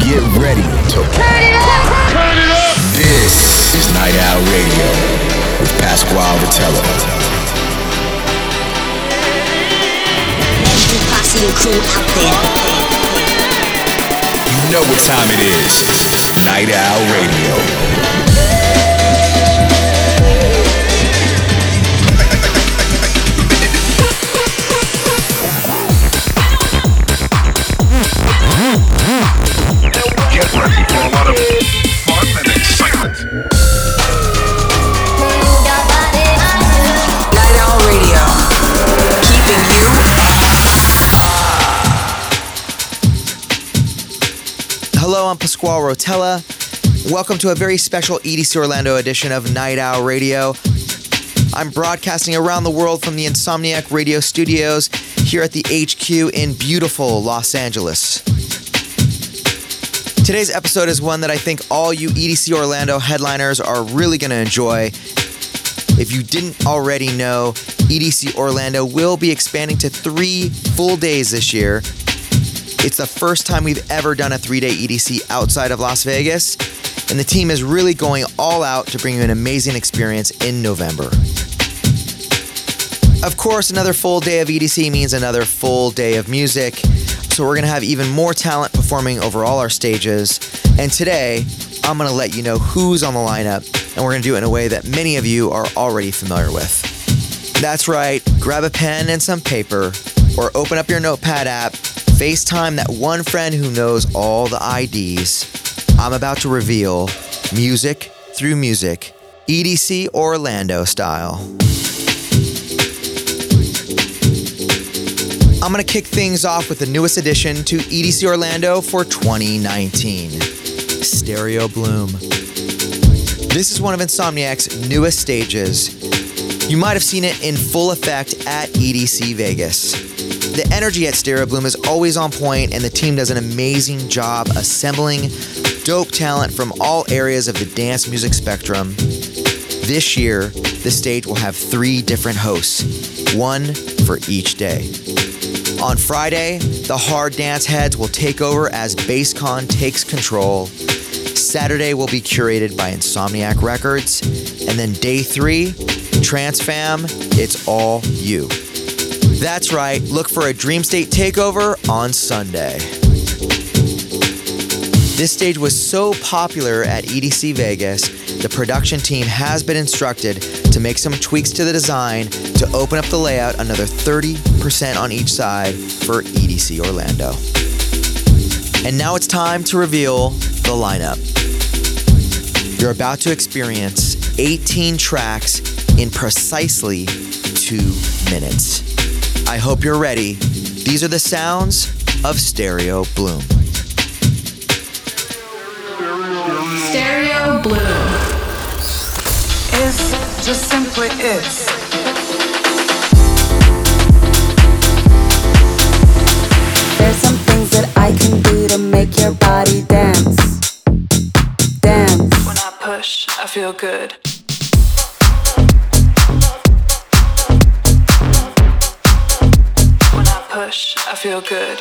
Get ready to turn it up! Turn it up! This is Night Owl Radio with Pasquale Rotella. Every posse and crew out there. You know what time it is. Night Owl Radio. Get ready for a lot of fun and excitement. Night Owl Radio, keeping you up. Hello, I'm Pasquale Rotella. Welcome to a very special EDC Orlando edition of Night Owl Radio. I'm broadcasting around the world from the Insomniac Radio Studios here at the HQ in beautiful Los Angeles. Today's episode is one that I think all you EDC Orlando headliners are really going to enjoy. If you didn't already know, EDC Orlando will be expanding to 3 full days this year. It's the first time we've ever done a 3-day EDC outside of Las Vegas, and the team is really going all out to bring you an amazing experience in November. Of course, another full day of EDC means another full day of music. So we're going to have even more talent performing over all our stages. And today, I'm going to let you know who's on the lineup, and we're going to do it in a way that many of you are already familiar with. That's right, grab a pen and some paper, or open up your notepad app, FaceTime that one friend who knows all the IDs. I'm about to reveal music through music, EDC Orlando style. I'm going to kick things off with the newest addition to EDC Orlando for 2019, Stereo Bloom. This is one of Insomniac's newest stages. You might have seen it in full effect at EDC Vegas. The energy at Stereo Bloom is always on point, and the team does an amazing job assembling dope talent from all areas of the dance music spectrum. This year, the stage will have 3 different hosts, one for each day. On Friday, the hard dance heads will take over as Basscon takes control. Saturday will be curated by Insomniac Records. And then day 3, Transfam, it's all you. That's right, look for a Dream State takeover on Sunday. This stage was so popular at EDC Vegas, the production team has been instructed to make some tweaks to the design to open up the layout another 30% on each side for EDC Orlando. And now it's time to reveal the lineup. You're about to experience 18 tracks in precisely 2 minutes. I hope you're ready. These are the sounds of Stereo Bloom. Stereo Bloom. It's just simply it's. There's some things that I can do to make your body dance. Dance. When I push, I feel good. When I push, I feel good.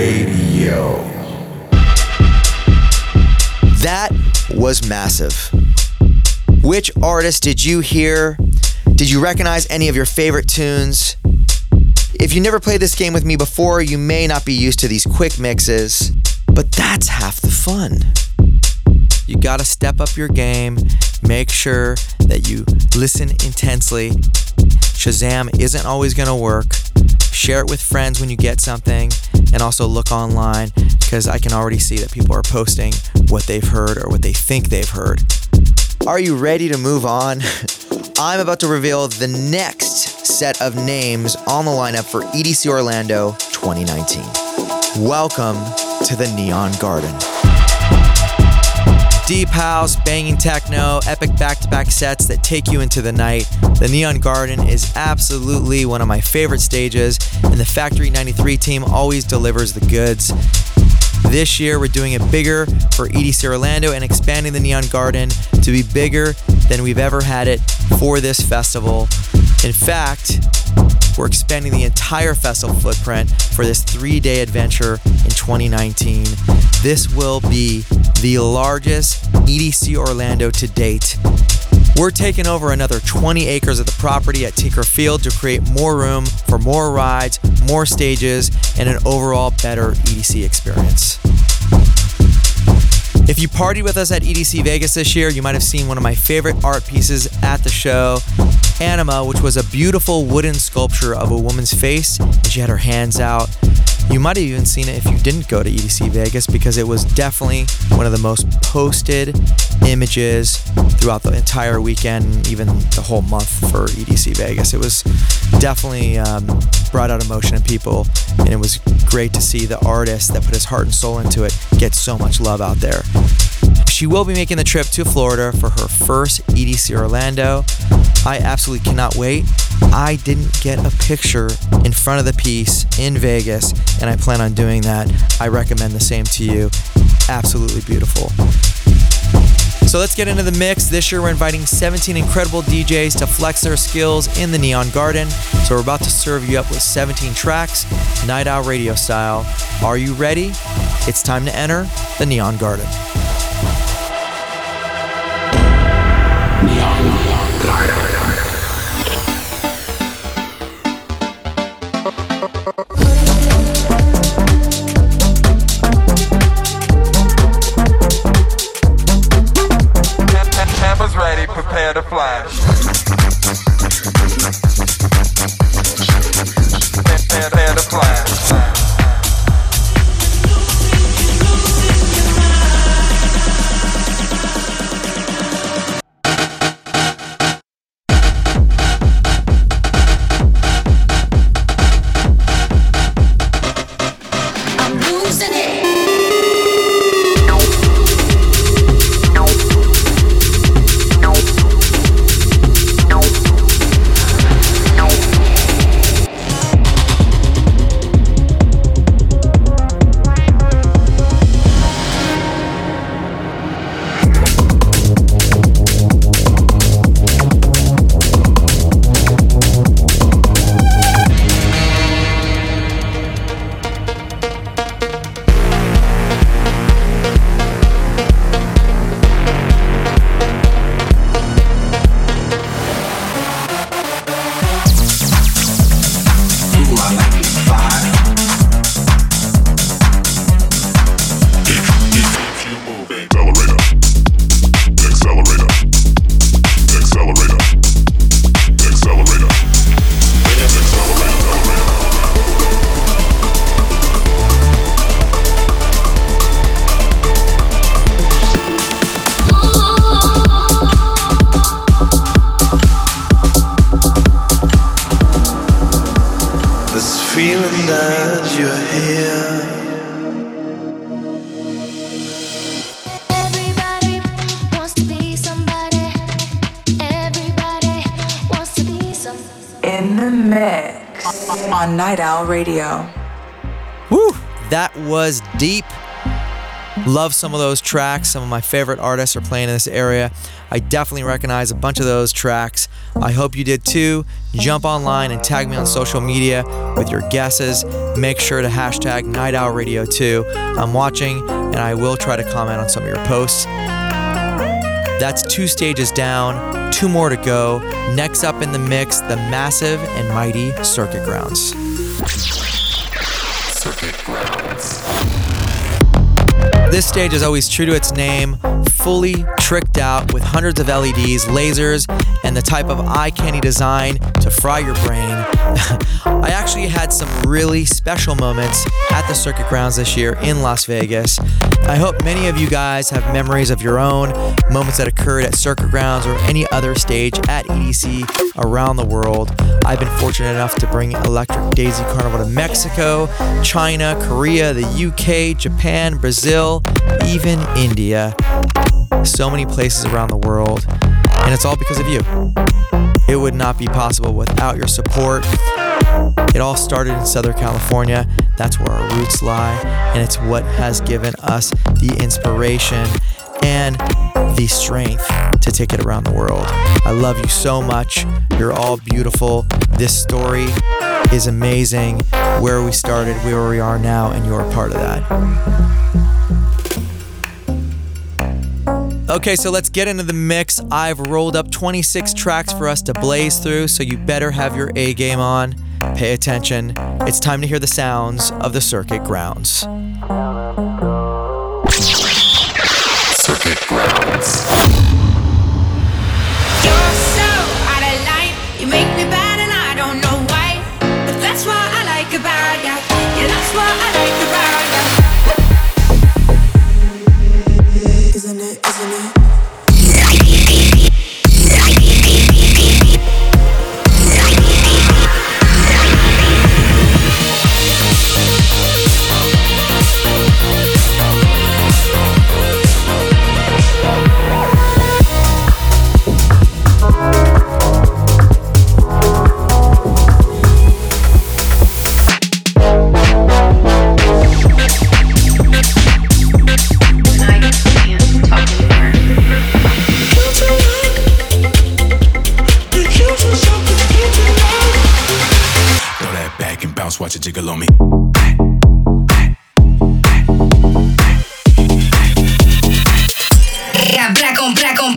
Radio. That was massive. Which artist did you hear? Did you recognize any of your favorite tunes? If you never played this game with me before, you may not be used to these quick mixes, but that's half the fun. You gotta step up your game, make sure that you listen intensely. Shazam isn't always gonna work. Share it with friends when you get something, and also look online, because I can already see that people are posting what they've heard or what they think they've heard. Are you ready to move on? I'm about to reveal the next set of names on the lineup for EDC Orlando 2019. Welcome to the Neon Garden. Deep house, banging techno, epic back-to-back sets that take you into the night. The Neon Garden is absolutely one of my favorite stages, and the Factory 93 team always delivers the goods. This year, we're doing it bigger for EDC Orlando and expanding the Neon Garden to be bigger than we've ever had it for this festival. In fact, we're expanding the entire festival footprint for this 3-day adventure in 2019. This will be the largest EDC Orlando to date. We're taking over another 20 acres of the property at Tinker Field to create more room for more rides, more stages, and an overall better EDC experience. If you partied with us at EDC Vegas this year, you might have seen one of my favorite art pieces at the show, Anima, which was a beautiful wooden sculpture of a woman's face, and she had her hands out. You might have even seen it if you didn't go to EDC Vegas, because it was definitely one of the most posted images throughout the entire weekend, even the whole month for EDC Vegas. It was definitely brought out emotion in people, and it was great to see the artist that put his heart and soul into it get so much love out there. She will be making the trip to Florida for her first EDC Orlando. I absolutely cannot wait. I didn't get a picture in front of the piece in Vegas, and I plan on doing that. I recommend the same to you. Absolutely beautiful. So let's get into the mix. This year we're inviting 17 incredible DJs to flex their skills in the Neon Garden. So we're about to serve you up with 17 tracks, Night Owl Radio style. Are you ready? It's time to enter the Neon Garden. Neon Garden. Night Owl Radio. Woo! That was deep. Love some of those tracks. Some of my favorite artists are playing in this area. I definitely recognize a bunch of those tracks. I hope you did too. Jump online and tag me on social media with your guesses. Make sure to hashtag Night Owl Radio too. I'm watching and I will try to comment on some of your posts. That's 2 stages down, 2 more to go. Next up in the mix, the massive and mighty Circuit Grounds. Circuit Grounds. This stage is always true to its name, fully tricked out with hundreds of LEDs, lasers, and the type of eye candy design to fry your brain. I actually had some really special moments at the Circuit Grounds this year in Las Vegas. I hope many of you guys have memories of your own, moments that occurred at Circuit Grounds or any other stage at EDC around the world. I've been fortunate enough to bring Electric Daisy Carnival to Mexico, China, Korea, the UK, Japan, Brazil, even India. So many places around the world, and it's all because of you. It would not be possible without your support. It all started in Southern California. That's where our roots lie, and it's what has given us the inspiration and the strength to take it around the world. I love you so much. You're all beautiful. This story is amazing. Where we started, where we are now, and you're a part of that. Okay, so let's get into the mix. I've rolled up 26 tracks for us to blaze through, so you better have your A game on. Pay attention. It's time to hear the sounds of the Circuit Grounds. Circuit Grounds. You're so out of line. You make me bad and I don't know why. But that's what I like about ya. Yeah, that's what I like about ya. Isn't it? Isn't it? Watch it jiggle on me. Yeah, black on, black on.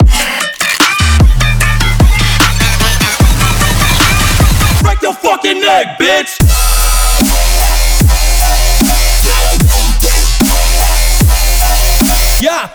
Break your fucking neck, bitch. Yeah.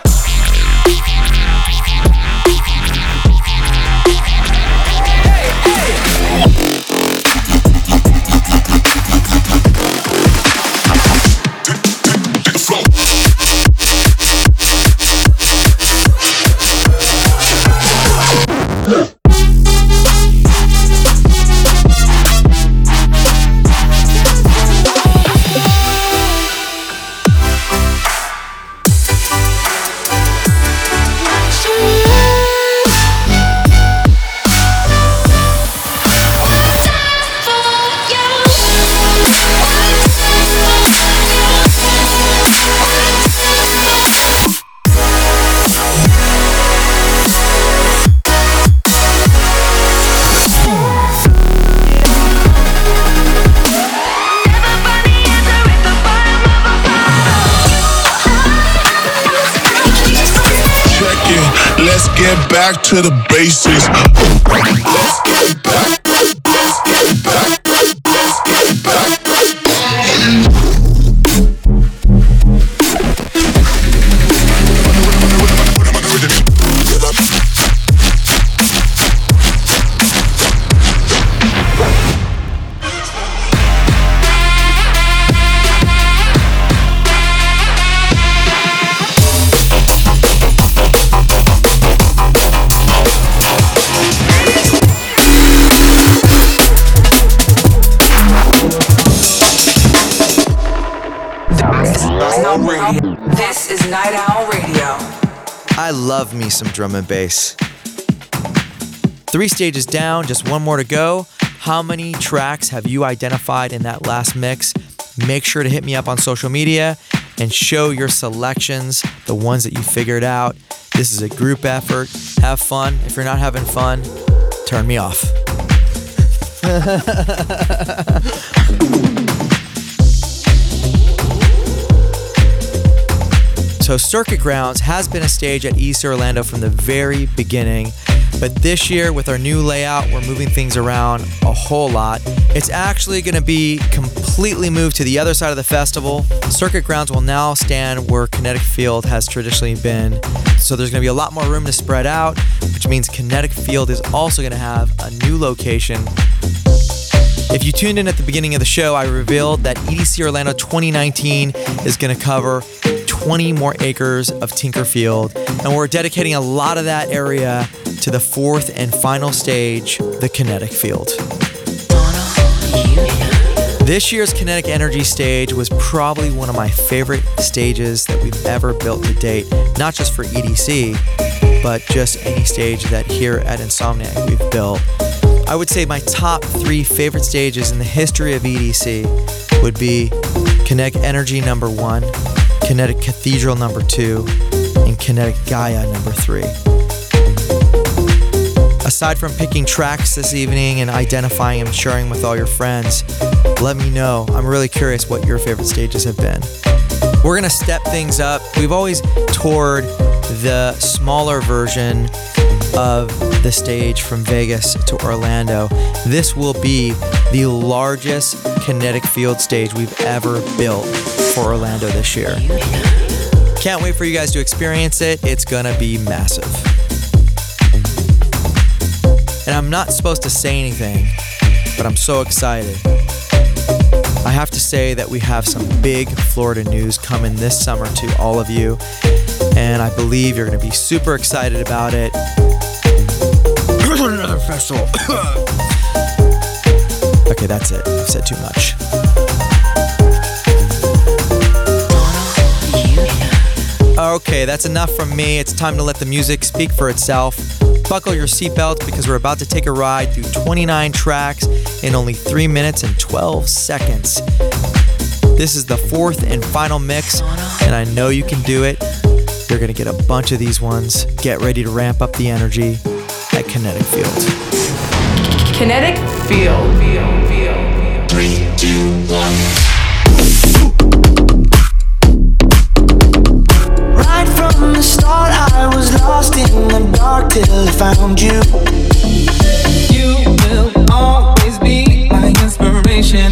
Back to the basics. Let's get back. Let's get back. Let's get back. Let's get I love me some drum and bass. 3 stages down, just 1 more to go. How many tracks have you identified in that last mix? Make sure to hit me up on social media and show your selections, the ones that you figured out. This is a group effort. Have fun. If you're not having fun, turn me off. So Circuit Grounds has been a stage at EDC Orlando from the very beginning, but this year with our new layout, we're moving things around a whole lot. It's actually going to be completely moved to the other side of the festival. Circuit Grounds will now stand where Kinetic Field has traditionally been, so there's going to be a lot more room to spread out, which means Kinetic Field is also going to have a new location. If you tuned in at the beginning of the show, I revealed that EDC Orlando 2019 is going to cover 20 more acres of Tinker Field, and we're dedicating a lot of that area to the fourth and final stage, the Kinetic Field. This year's Kinetic Energy stage was probably one of my favorite stages that we've ever built to date, not just for EDC, but just any stage that here at Insomniac we've built. I would say my top three favorite stages in the history of EDC would be Kinetic Energy number 1, Kinetic Cathedral number 2, and Kinetic Gaia number 3. Aside from picking tracks this evening and identifying and sharing with all your friends, let me know. I'm really curious what your favorite stages have been. We're gonna step things up. We've always toured the smaller version of the stage from Vegas to Orlando. This will be the largest Kinetic Field stage we've ever built for Orlando this year. Can't wait for you guys to experience it. It's gonna be massive. And I'm not supposed to say anything, but I'm so excited. I have to say that we have some big Florida news coming this summer to all of you, and I believe you're gonna be super excited about it. Another festival. Okay, that's it. I've said too much. Okay, that's enough from me. It's time to let the music speak for itself. Buckle your seatbelts because we're about to take a ride through 29 tracks in only 3 minutes and 12 seconds. This is the fourth and final mix, and I know you can do it. You're going to get a bunch of these ones. Get ready to ramp up the energy at Kinetic Field. Kinetic Field. 3, 2, 1. Right from the start, I was lost in the dark till I found you. You will always be my inspiration.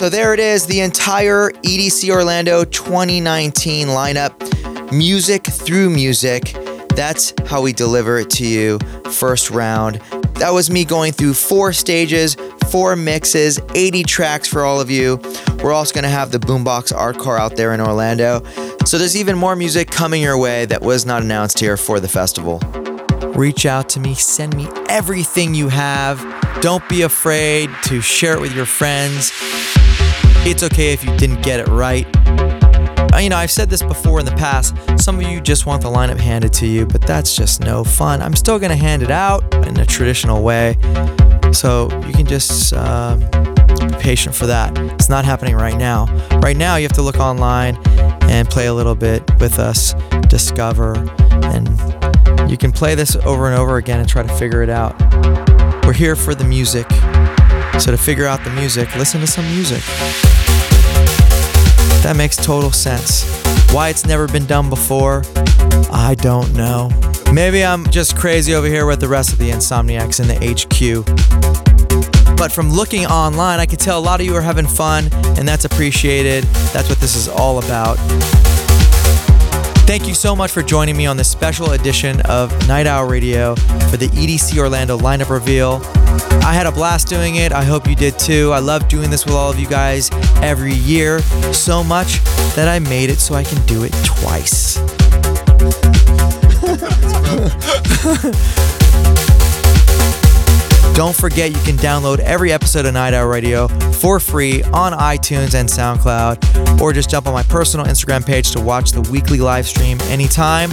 So there it is, the entire EDC Orlando 2019 lineup, music through music. That's how we deliver it to you first round. That was me going through 4 stages, 4 mixes, 80 tracks for all of you. We're also going to have the Boombox Art Car out there in Orlando. So there's even more music coming your way that was not announced here for the festival. Reach out to me, send me everything you have. Don't be afraid to share it with your friends. It's okay if you didn't get it right. You know, I've said this before in the past, some of you just want the lineup handed to you, but that's just no fun. I'm still going to hand it out in a traditional way, so you can just be patient for that. It's not happening right now. Right now, you have to look online and play a little bit with us, discover, and you can play this over and over again and try to figure it out. We're here for the music, so to figure out the music, listen to some music. That makes total sense. Why it's never been done before, I don't know. Maybe I'm just crazy over here with the rest of the Insomniacs in the HQ. But from looking online, I can tell a lot of you are having fun, and that's appreciated. That's what this is all about. Thank you so much for joining me on this special edition of Night Owl Radio for the EDC Orlando lineup reveal. I had a blast doing it. I hope you did too. I love doing this with all of you guys every year so much that I made it so I can do it twice. Don't forget, you can download every episode of Night Owl Radio for free on iTunes and SoundCloud, or just jump on my personal Instagram page to watch the weekly live stream anytime.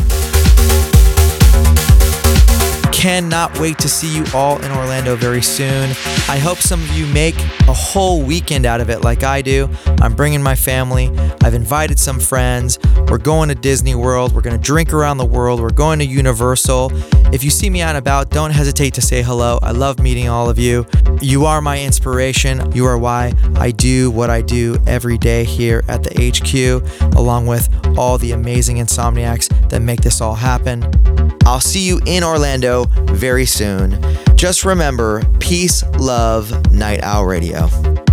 Cannot wait to see you all in Orlando very soon. I hope some of you make a whole weekend out of it like I do. I'm bringing my family. I've invited some friends. We're going to Disney World. We're going to drink around the world. We're going to Universal. If you see me out and about, don't hesitate to say hello. I love meeting all of you. You are my inspiration. You are why I do what I do every day here at the HQ, along with all the amazing Insomniacs that make this all happen. I'll see you in Orlando very soon. Just remember, peace, love, Night Owl Radio.